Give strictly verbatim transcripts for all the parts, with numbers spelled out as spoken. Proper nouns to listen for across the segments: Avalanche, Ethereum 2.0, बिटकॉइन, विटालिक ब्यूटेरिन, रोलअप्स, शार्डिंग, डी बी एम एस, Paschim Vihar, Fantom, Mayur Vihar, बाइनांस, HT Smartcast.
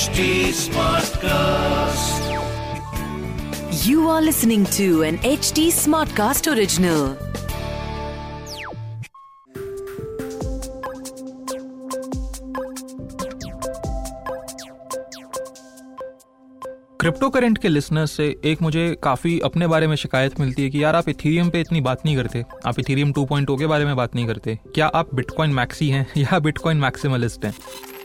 H T Smartcast. You are listening to an H T Smartcast original. Crypto current के listeners से एक मुझे काफ़ी अपने बारे में शिकायत मिलती है कि यार आप इथीरियम पे इतनी बात नहीं करते, आप इथीरियम टू पॉइंट ओ के बारे में बात नहीं करते, क्या आप बिटकॉइन मैक्सी हैं या बिटकॉइन मैक्सिमलिस्ट हैं?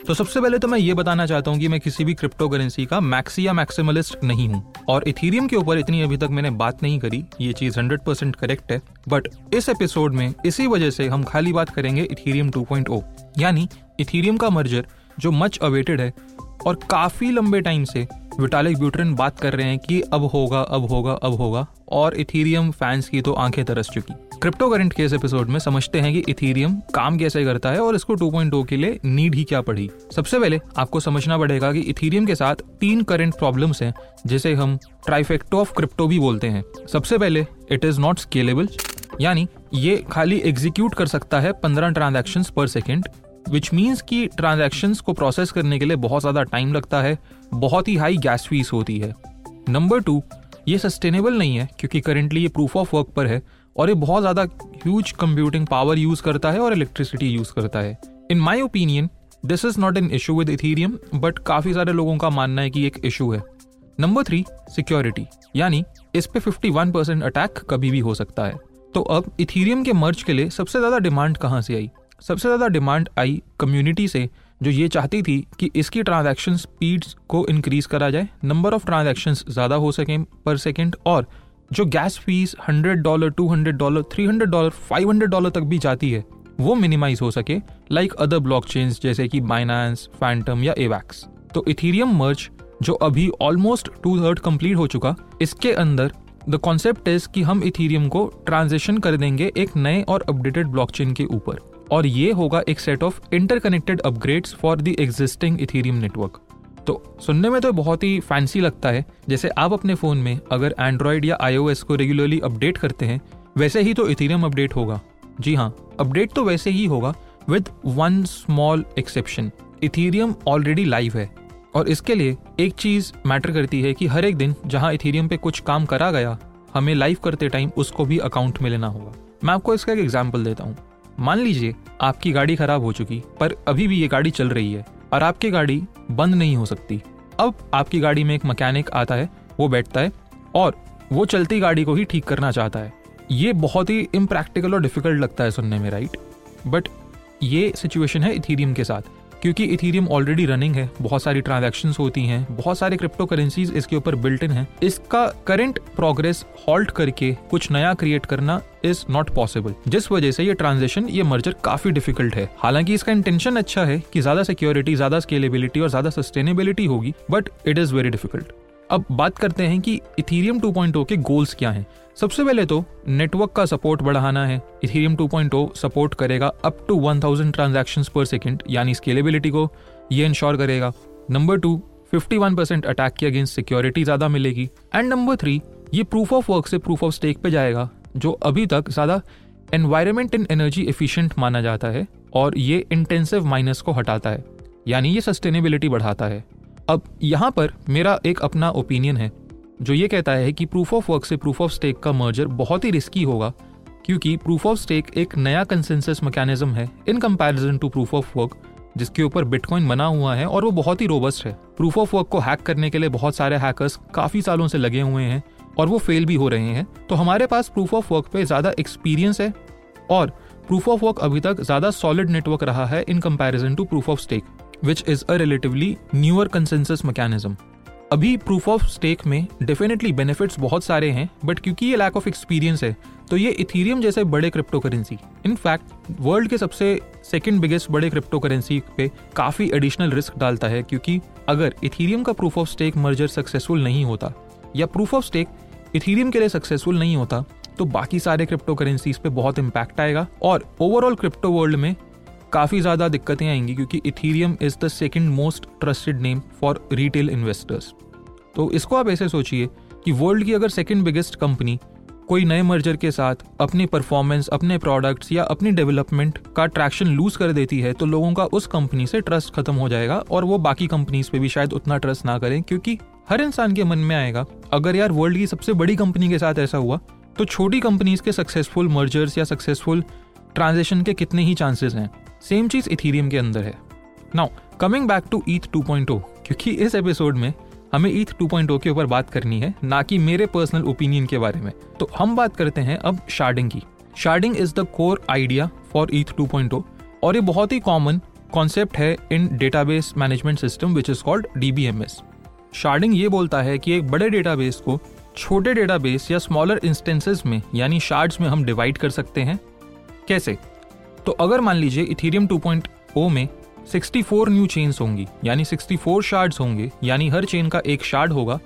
तो सबसे पहले तो मैं ये बताना चाहता हूँ कि मैं किसी भी क्रिप्टो करेंसी का मैक्सी या मैक्सिमलिस्ट नहीं हूँ, और इथीरियम के ऊपर इतनी अभी तक मैंने बात नहीं करी, ये चीज़ हंड्रेड परसेंट करेक्ट है। बट इस एपिसोड में इसी वजह से हम खाली बात करेंगे इथीरियम टू पॉइंट ओ, यानी इथीरियम का मर्जर जो मच अवेटेड है और काफ़ी लंबे टाइम से विटालिक ब्यूटेरिन बात कर रहे हैं कि अब होगा अब होगा अब होगा और इथीरियम फैंस की तो आंखें तरस चुकी। क्रिप्टो करेंट के इस एपिसोड में समझते हैं कि इथीरियम काम कैसे करता है और इसको टू पॉइंट ओ के लिए नीड ही क्या पड़ी। सबसे पहले आपको समझना पड़ेगा कि इथीरियम के साथ तीन करेंट प्रॉब्लम्स हैं जिसे हम ट्राइफेक्टो ऑफ क्रिप्टो भी बोलते हैं। सबसे पहले इट इज नॉट स्केलेबल, यानी ये खाली एग्जीक्यूट कर सकता है पंद्रह ट्रांजैक्शंस पर सेकेंड, विच मीन्स कि ट्रांजैक्शंस को प्रोसेस करने के लिए बहुत ज़्यादा टाइम लगता है, बहुत ही हाई गैस फीस होती है। नंबर टू, ये सस्टेनेबल नहीं है क्योंकि करेंटली ये प्रूफ ऑफ वर्क पर है और ये बहुत ज़्यादा ह्यूज कंप्यूटिंग पावर यूज़ करता है और इलेक्ट्रिसिटी यूज़ करता है। In my opinion this is not an issue with Ethereum, but काफ़ी सारे लोगों का मानना है कि एक इशू है। नंबर थ्री, सिक्योरिटी, यानी इस पे फिफ्टी वन परसेंट अटैक कभी भी हो सकता है। तो अब इथीरियम के मर्ज के लिए सबसे ज़्यादा डिमांड कहाँ से आई? सबसे ज़्यादा डिमांड आई कम्युनिटी से, जो ये चाहती थी कि इसकी ट्रांजैक्शन स्पीड्स को इंक्रीज़ करा जाए, नंबर ऑफ ट्रांजैक्शंस ज़्यादा हो सकें पर सेकेंड, और जो gas fees hundred dollar, two hundred dollar, three hundred dollar, five hundred dollar तक भी जाती है वो मिनिमाइज हो सके, लाइक अदर ब्लॉकचेन्स जैसे कि बाइनांस, फैंटम या एवैक्स। तो इथीरियम मर्ज जो अभी ऑलमोस्ट टू थर्ड कंप्लीट हो चुका, इसके अंदर द कॉन्सेप्ट इज कि हम इथीरियम को ट्रांजिशन कर देंगे एक नए और अपडेटेड ब्लॉकचेन के ऊपर, और ये होगा एक set of interconnected upgrades for the existing Ethereum network. तो सुनने में तो बहुत ही फैंसी लगता है, जैसे आप अपने फ़ोन में अगर एंड्रॉयड या आईओएस को रेगुलरली अपडेट करते हैं वैसे ही तो इथीरियम अपडेट होगा। जी हाँ, अपडेट तो वैसे ही होगा with one small exception, Ethereum already live है। और इसके लिए एक चीज़ मैटर करती है कि हर एक दिन जहाँ इथीरियम पे कुछ काम करा गया, हमें लाइव करते टाइम उसको भी अकाउंट में लेना होगा। मैं आपको इसका एक एग्जाम्पल देता हूँ। मान लीजिए आपकी गाड़ी ख़राब हो चुकी पर अभी भी ये गाड़ी चल रही है और आपकी गाड़ी बंद नहीं हो सकती। अब आपकी गाड़ी में एक मैकेनिक आता है, वो बैठता है और वो चलती गाड़ी को ही ठीक करना चाहता है। ये बहुत ही इम्प्रैक्टिकल और डिफ़िकल्ट लगता है सुनने में, राइट? बट ये सिचुएशन है इथीरियम के साथ, क्योंकि इथीरियम ऑलरेडी रनिंग है, बहुत सारी ट्रांजैक्शंस होती हैं, बहुत सारे क्रिप्टो करेंसीज इसके ऊपर बिल्ट इन है। इसका करंट प्रोग्रेस हॉल्ट करके कुछ नया क्रिएट करना इज नॉट पॉसिबल, जिस वजह से ये ट्रांजेक्शन, ये मर्जर काफी डिफिकल्ट है। हालांकि इसका इंटेंशन अच्छा है कि ज्यादा सिक्योरिटी, ज्यादा स्केलेबिलिटी और ज्यादा सस्टेनेबिलिटी होगी, but it is very difficult. अब बात करते हैं कि इथीरियम टू पॉइंट ओ के गोल्स क्या हैं। सबसे पहले तो नेटवर्क का सपोर्ट बढ़ाना है। Ethereum two point O support करेगा up to one thousand transactions पर सेकंड, यानी स्केलेबिलिटी को ये इंश्योर करेगा। Number two, fifty one percent attack के अगेंस्ट सिक्योरिटी ज़्यादा मिलेगी। एंड नंबर थ्री, ये प्रूफ ऑफ वर्क से प्रूफ ऑफ स्टेक पे जाएगा, जो अभी तक ज़्यादा एनवायरमेंट एंड एनर्जी एफिशिएंट माना जाता है, और ये इंटेंसिव माइनस को हटाता है, यानी ये सस्टेनेबिलिटी बढ़ाता है। अब यहाँ पर मेरा एक अपना ओपिनियन है जो ये कहता है कि प्रूफ ऑफ वर्क से प्रूफ ऑफ स्टेक का मर्जर बहुत ही रिस्की होगा, क्योंकि प्रूफ ऑफ स्टेक एक नया कंसेंसस मैकेनिज्म है in comparison to proof of work, जिसके ऊपर बिटकॉइन बना हुआ है और वो बहुत ही रोबस्ट है। प्रूफ ऑफ वर्क को हैक करने के लिए बहुत सारे हैकर्स काफ़ी सालों से लगे हुए हैं और वो फेल भी हो रहे हैं। तो हमारे पास प्रूफ ऑफ वर्क पे ज़्यादा एक्सपीरियंस है और प्रूफ ऑफ वर्क अभी तक ज़्यादा सॉलिड नेटवर्क रहा है in comparison to proof of stake, which is a relatively newer consensus mechanism. अभी proof of stake में definitely benefits बहुत सारे हैं, but क्योंकि ये lack of experience है तो ये इथीरियम जैसे बड़े क्रिप्टो करेंसी, इनफैक्ट वर्ल्ड के सबसे सेकेंड बिगेस्ट बड़े क्रिप्टो करेंसी पे काफ़ी एडिशनल रिस्क डालता है, क्योंकि अगर इथीरियम का proof of stake merger successful नहीं होता या proof of stake इथीरियम के लिए सक्सेसफुल नहीं होता तो बाकी सारे क्रिप्टो करेंसीज पे बहुत इम्पैक्ट आएगा और ओवरऑल क्रिप्टो वर्ल्ड में काफ़ी ज़्यादा दिक्कतें आएंगी, क्योंकि Ethereum is the second most trusted name for retail investors. तो इसको आप ऐसे सोचिए कि वर्ल्ड की अगर सेकंड बिगेस्ट कंपनी कोई नए मर्जर के साथ अपनी परफॉर्मेंस, अपने प्रोडक्ट्स या अपनी डेवलपमेंट का ट्रैक्शन लूज कर देती है तो लोगों का उस कंपनी से ट्रस्ट खत्म हो जाएगा और वो बाकी कंपनीज पे भी शायद उतना ट्रस्ट ना करें, क्योंकि हर इंसान के मन में आएगा अगर यार वर्ल्ड की सबसे बड़ी कंपनी के साथ ऐसा हुआ तो छोटी कंपनीज के सक्सेसफुल मर्जर्स या सक्सेसफुल ट्रांजेक्शन के कितने ही चांसेस हैं। सेम चीज़ इथीरियम के अंदर है। Now coming back to Eth two point O, क्योंकि इस एपिसोड में हमें ईथ टू पॉइंट ओ के ऊपर बात करनी है, ना कि मेरे पर्सनल ओपिनियन के बारे में। तो हम बात करते हैं अब शार्डिंग की। शार्डिंग is the core idea for Eth two point O और ये बहुत ही कॉमन कॉन्सेप्ट है in database management system which is called डी बी एम एस। शार्डिंग ये बोलता है कि एक बड़े डेटाबेस को छोटे डेटाबेस या स्मॉलर इंस्टेंसेस में यानी शार्ड्स में हम डिवाइड कर सकते हैं। कैसे? तो अगर मान लीजिए इथेरियम टू पॉइंट ओ में सिक्सटी फोर न्यू चेन्स होंगी यानी सिक्सटी फोर शार्ड्स होंगे, यानी हर चेन का एक शार्ड होगा।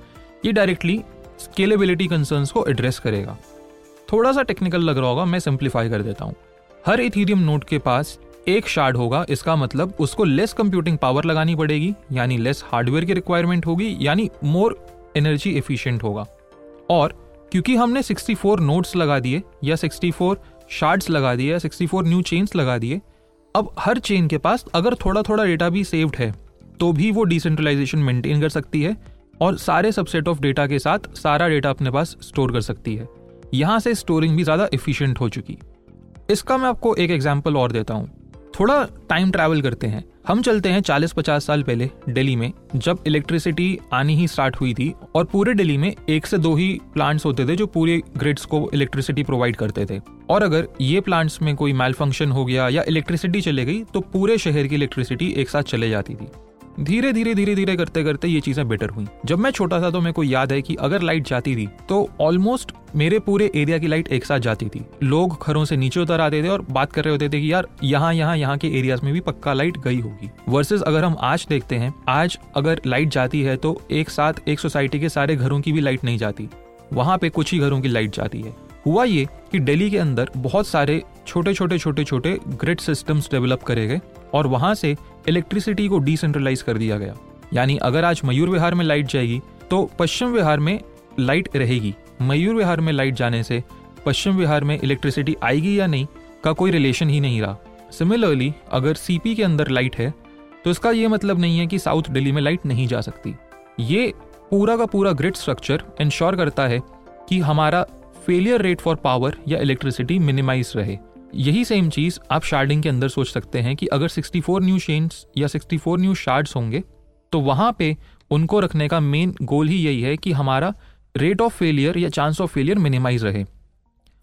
ये डायरेक्टली स्केलेबिलिटी कंसर्न्स को एड्रेस करेगा। थोड़ा सा टेक्निकल लग रहा होगा, मैं सिंप्लीफाई कर देता हूँ। हर इथेरियम नोड के पास एक शार्ड होगा, इसका मतलब उसको लेस कंप्यूटिंग पावर लगानी पड़ेगी यानी लेस हार्डवेयर की रिक्वायरमेंट होगी, यानी मोर एनर्जी एफिशिएंट होगा। और क्योंकि हमने सिक्सटी फोर नोड्स लगा दिए या सिक्सटी फोर शार्ड्स लगा दिए या सिक्सटी फोर न्यू चेन्स लगा दिए, अब हर चेन के पास अगर थोड़ा थोड़ा डेटा भी सेव्ड है तो भी वो डिसेंट्रलाइजेशन मेंटेन कर सकती है और सारे सबसेट ऑफ डेटा के साथ सारा डेटा अपने पास स्टोर कर सकती है। यहाँ से स्टोरिंग भी ज़्यादा एफिशिएंट हो चुकी। इसका मैं आपको एक एग्जाम्पल और देता हूँ। थोड़ा टाइम ट्रैवल करते हैं, हम चलते हैं चालीस पचास साल पहले दिल्ली में, जब इलेक्ट्रिसिटी आनी ही स्टार्ट हुई थी और पूरे दिल्ली में एक से दो ही प्लांट्स होते थे जो पूरे ग्रिड्स को इलेक्ट्रिसिटी प्रोवाइड करते थे। और अगर ये प्लांट्स में कोई मैल फंक्शन हो गया या इलेक्ट्रिसिटी चले गई तो पूरे शहर की इलेक्ट्रिसिटी एक साथ चले जाती थी। धीरे धीरे धीरे धीरे करते करते ये चीज़ें बेटर हुई। जब मैं छोटा था तो मेरे को याद है कि अगर लाइट जाती थी तो ऑलमोस्ट मेरे पूरे एरिया की लाइट एक साथ जाती थी। लोग घरों से नीचे उतर आते थे और बात कर रहे होते थे कि यार यहाँ यहाँ यहाँ के एरियाज में भी पक्का लाइट गई होगी। वर्सेस अगर हम आज देखते हैं, आज अगर लाइट जाती है तो एक साथ एक सोसाइटी के सारे घरों की भी लाइट नहीं जाती, वहाँ पे कुछ ही घरों की लाइट जाती है। हुआ ये कि दिल्ली के अंदर बहुत सारे छोटे छोटे छोटे छोटे ग्रिड सिस्टम्स डेवलप करे गए और वहाँ से इलेक्ट्रिसिटी को डिसेंट्रलाइज कर दिया गया। यानी अगर आज मयूर विहार में लाइट जाएगी तो पश्चिम विहार में लाइट रहेगी। मयूर विहार में लाइट जाने से पश्चिम विहार में इलेक्ट्रिसिटी आएगी या नहीं का कोई रिलेशन ही नहीं रहा। सिमिलरली अगर सीपी के अंदर लाइट है तो इसका ये मतलब नहीं है कि साउथ दिल्ली में लाइट नहीं जा सकती। ये पूरा का पूरा ग्रिड स्ट्रक्चर इंश्योर करता है कि हमारा फेलियर रेट फॉर पावर या इलेक्ट्रिसिटी मिनिमाइज रहे। यही सेम चीज़ आप शार्डिंग के अंदर सोच सकते हैं कि अगर सिक्सटी फोर न्यू चेन्स या सिक्सटी फोर न्यू शार्ड्स होंगे तो वहाँ पे उनको रखने का मेन गोल ही यही है कि हमारा रेट ऑफ फेलियर या चांस ऑफ फेलियर मिनिमाइज रहे।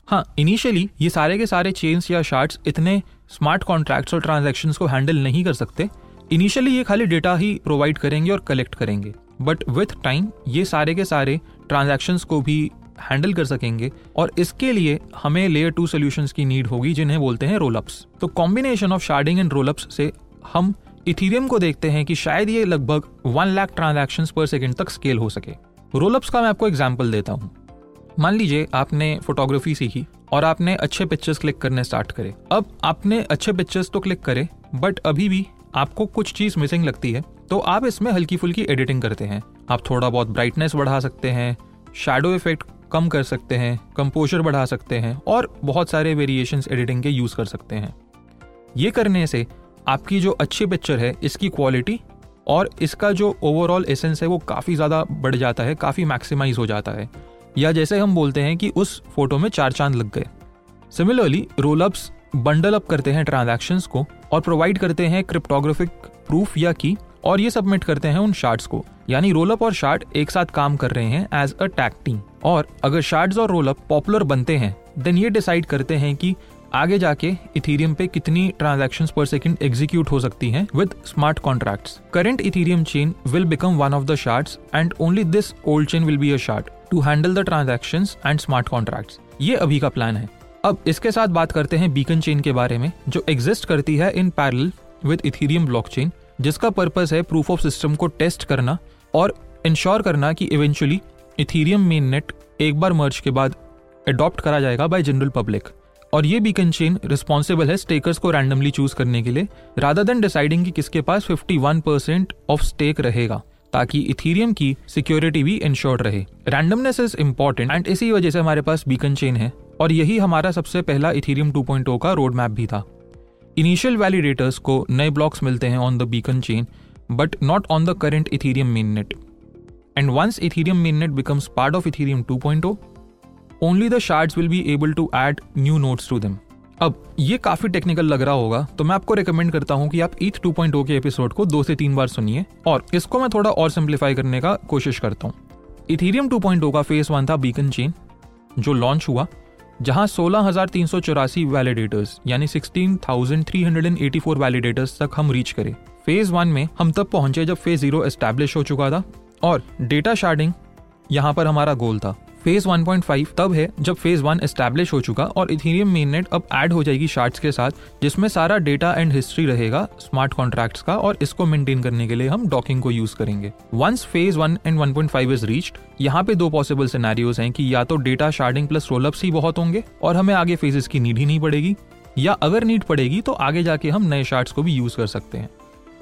हाँ, इनिशियली ये सारे के सारे चेन्स या शार्ड्स इतने स्मार्ट कॉन्ट्रैक्ट्स और ट्रांजैक्शंस को हैंडल नहीं कर सकते। इनिशियली ये खाली डेटा ही प्रोवाइड करेंगे और कलेक्ट करेंगे, बट विथ टाइम ये सारे के सारे ट्रांजैक्शंस को भी हैंडल कर सकेंगे और इसके लिए हमें लेयर टू सॉल्यूशंस की नीड होगी जिन्हें बोलते हैं रोलअप्स। तो combination of शार्डिंग and रोलअप्स से हम इथेरियम को देखते हैं कि शायद ये लगभग वन लाख ट्रांजैक्शंस पर सेकंड तक स्केल हो सके। रोलअप्स का मैं आपको एग्जांपल देता हूँ। मान लीजिए आपने फोटोग्राफी सीखी और आपने अच्छे पिक्चर्स क्लिक करने स्टार्ट करे। अब आपने अच्छे पिक्चर्स तो क्लिक करे बट अभी भी आपको कुछ चीज़ मिसिंग लगती है, तो आप इसमें हल्की फुल्की एडिटिंग करते हैं। आप थोड़ा बहुत ब्राइटनेस बढ़ा सकते हैं, शैडो इफेक्ट कम कर सकते हैं, कंपोजर बढ़ा सकते हैं और बहुत सारे वेरिएशंस एडिटिंग के यूज़ कर सकते हैं। ये करने से आपकी जो अच्छी पिक्चर है इसकी क्वालिटी और इसका जो ओवरऑल एसेंस है वो काफ़ी ज़्यादा बढ़ जाता है, काफ़ी मैक्सिमाइज हो जाता है, या जैसे हम बोलते हैं कि उस फोटो में चार चांद लग गए। सिमिलरली रोलअप्स बंडल अप करते हैं ट्रांजैक्शंस को और प्रोवाइड करते हैं क्रिप्टोग्राफिक प्रूफ या की और ये सबमिट करते हैं उन शार्ड्स को। यानी रोलअप और शार्ड एक साथ काम कर रहे हैं एज अ टैग टीम। और अगर शार्ड्स और रोलअप पॉपुलर बनते हैं देन ये डिसाइड करते हैं कि आगे जाके इथेरियम पे कितनी ट्रांजैक्शंस पर सेकंड एग्जीक्यूट हो सकती हैं with smart contracts. Current Ethereum chain will become one of the shards and only this old chain will be a shard to handle the transactions and smart contracts. ये अभी का plan है। अब इसके साथ बात करते हैं बीकन चेन के बारे में जो एग्जिस्ट करती है in parallel with Ethereum blockchain, जिसका पर्पस है प्रूफ ऑफ सिस्टम को टेस्ट करना और इंश्योर करना कि इवेंचुअली इथेरियम मेन नेट एक बार मर्ज के बाद एडॉप्ट करा जाएगा बाय जनरल पब्लिक। और ये बीकन चेन रिस्पॉन्सिबल है स्टेकर्स को रैंडमली चूज करने के लिए रादर देन डिसाइडिंग कि किसके पास fifty one percent of stake रहेगा, ताकि इथेरियम की सिक्योरिटी भी इंश्योर्ड रहे। रैंडमनेस इज इम्पोर्टेंट एंड इसी वजह से हमारे पास बीकन चेन है और यही हमारा सबसे पहला इथेरियम टू पॉइंट ओ का रोड मैप भी था। इनिशियल वैलिडेटर्स को नए ब्लॉक्स मिलते हैं on the beacon chain but not on the current Ethereum mainnet. And once Ethereum mainnet becomes part of Ethereum two point O, only the shards will be able to add new nodes to them. अब ये काफी technical लग रहा होगा तो मैं आपको recommend करता हूँ कि आप E T H two point O के एपिसोड को दो से तीन बार सुनिए और इसको मैं थोड़ा और सिंप्लीफाई करने का कोशिश करता हूँ। Ethereum टू पॉइंट ओ का फेज वन था बीकन चेन जो लॉन्च हुआ, जहाँ सोलह हज़ार तीन सौ चौरासी वैलिडेटर्स यानी सोलह हज़ार तीन सौ चौरासी वैलिडेटर्स तक हम रीच करें। फेज वन में हम तब पहुंचे जब फेज जीरो एस्टैब्लिश हो चुका था और डेटा शार्डिंग यहाँ पर हमारा गोल था। फेज वन पॉइंट फाइव तब है जब फेज वन एस्टैब्लिश हो चुका और इथेरियम मेननेट अब ऐड हो जाएगी शार्ड्स के साथ, जिसमें सारा डेटा एंड हिस्ट्री रहेगा स्मार्ट कॉन्ट्रैक्ट्स का और इसको मेंटेन करने के लिए हम डॉकिंग को यूज करेंगे। Once phase one and one point five is reached, यहाँ पे दो पॉसिबल सिनेरियोज हैं कि या तो डेटा शार्डिंग प्लस रोलअप्स ही बहुत होंगे और हमें आगे फेजेस की नीड ही नहीं पड़ेगी, या अगर नीड पड़ेगी तो आगे जाके हम नए शार्ड्स को भी यूज कर सकते हैं।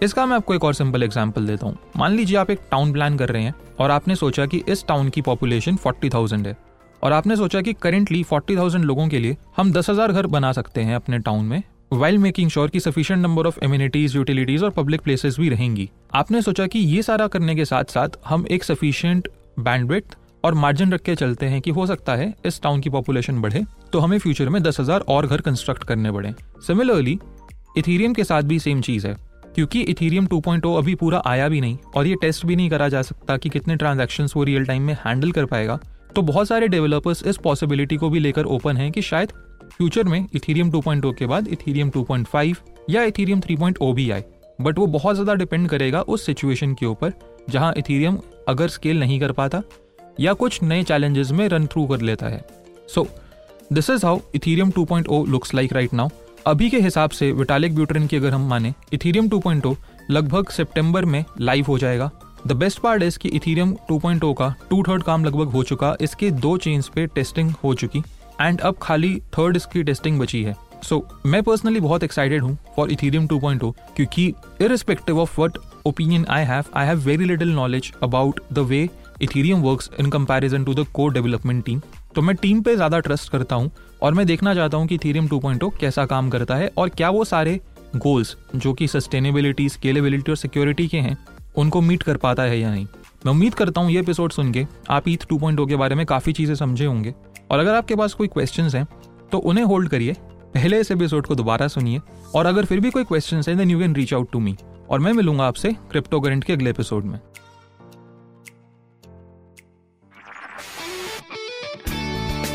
इसका मैं आपको एक और सिंपल एग्जांपल देता हूँ। मान लीजिए आप एक टाउन प्लान कर रहे हैं और आपने सोचा कि इस टाउन की पॉपुलेशन चालीस हज़ार है और आपने सोचा कि करेंटली चालीस हज़ार लोगों के लिए हम दस हज़ार घर बना सकते हैं अपने टाउन में, वाइल मेकिंग श्योर कि sufficient number of amenities, utilities और पब्लिक प्लेसेस भी रहेंगी। आपने सोचा कि ये सारा करने के साथ साथ हम एक सफिशिएंट बैंडविड्थ और मार्जिन रख के चलते हैं कि हो सकता है इस टाउन की पॉपुलेशन बढ़े तो हमें फ्यूचर में दस हज़ार और घर कंस्ट्रक्ट करने पड़े। सिमिलरली इथेरियम के साथ भी सेम चीज़ है, क्योंकि इथेरियम टू पॉइंट ओ अभी पूरा आया भी नहीं और ये टेस्ट भी नहीं करा जा सकता कि कितने ट्रांजैक्शंस वो रियल टाइम में हैंडल कर पाएगा, तो बहुत सारे डेवलपर्स इस पॉसिबिलिटी को भी लेकर ओपन हैं कि शायद फ्यूचर में इथेरियम टू पॉइंट ओ के बाद इथेरियम टू पॉइंट फाइव या इथेरियम थ्री पॉइंट ओ भी आए, बट वो बहुत ज़्यादा डिपेंड करेगा उस सिचुएशन के ऊपर जहाँ इथेरियम अगर स्केल नहीं कर पाता या कुछ नए चैलेंजेस में रन थ्रू कर लेता है। So this is how Ethereum two point O looks like right now. अभी के हिसाब से विटालिक ब्यूटेरिन की अगर हम माने इथेरियम टू पॉइंट ओ लगभग सितंबर में लाइव हो जाएगा। द बेस्ट पार्ट इज कि इथेरियम टू पॉइंट ओ का टू थर्ड काम लगभग हो चुका, इसके दो चेन्स पे टेस्टिंग हो चुकी एंड अब खाली थर्ड इसकी टेस्टिंग बची है। सो so, मैं पर्सनली बहुत एक्साइटेड हूँ for Ethereum two point O क्योंकि irrespective of what opinion I have I have very little knowledge about the way Ethereum works in comparison to the core development team. तो मैं team पे ज़्यादा trust करता हूँ और मैं देखना चाहता हूँ कि इथेरियम टू पॉइंट ओ कैसा काम करता है और क्या वो सारे गोल्स जो कि सस्टेनेबिलिटी, स्केलेबिलिटी और सिक्योरिटी के हैं उनको मीट कर पाता है या नहीं। मैं उम्मीद करता हूँ ये एपिसोड सुन के आप ईथ टू पॉइंट ओ के बारे में काफ़ी चीज़ें समझे होंगे और अगर आपके पास कोई क्वेश्चंस हैं तो उन्हें होल्ड करिए, पहले इस एपिसोड को दोबारा सुनिए और अगर फिर भी कोई क्वेश्चंस हैं then you can reach out to me और मैं मिलूंगा आपसे क्रिप्टो करेंट के अगले एपिसोड में।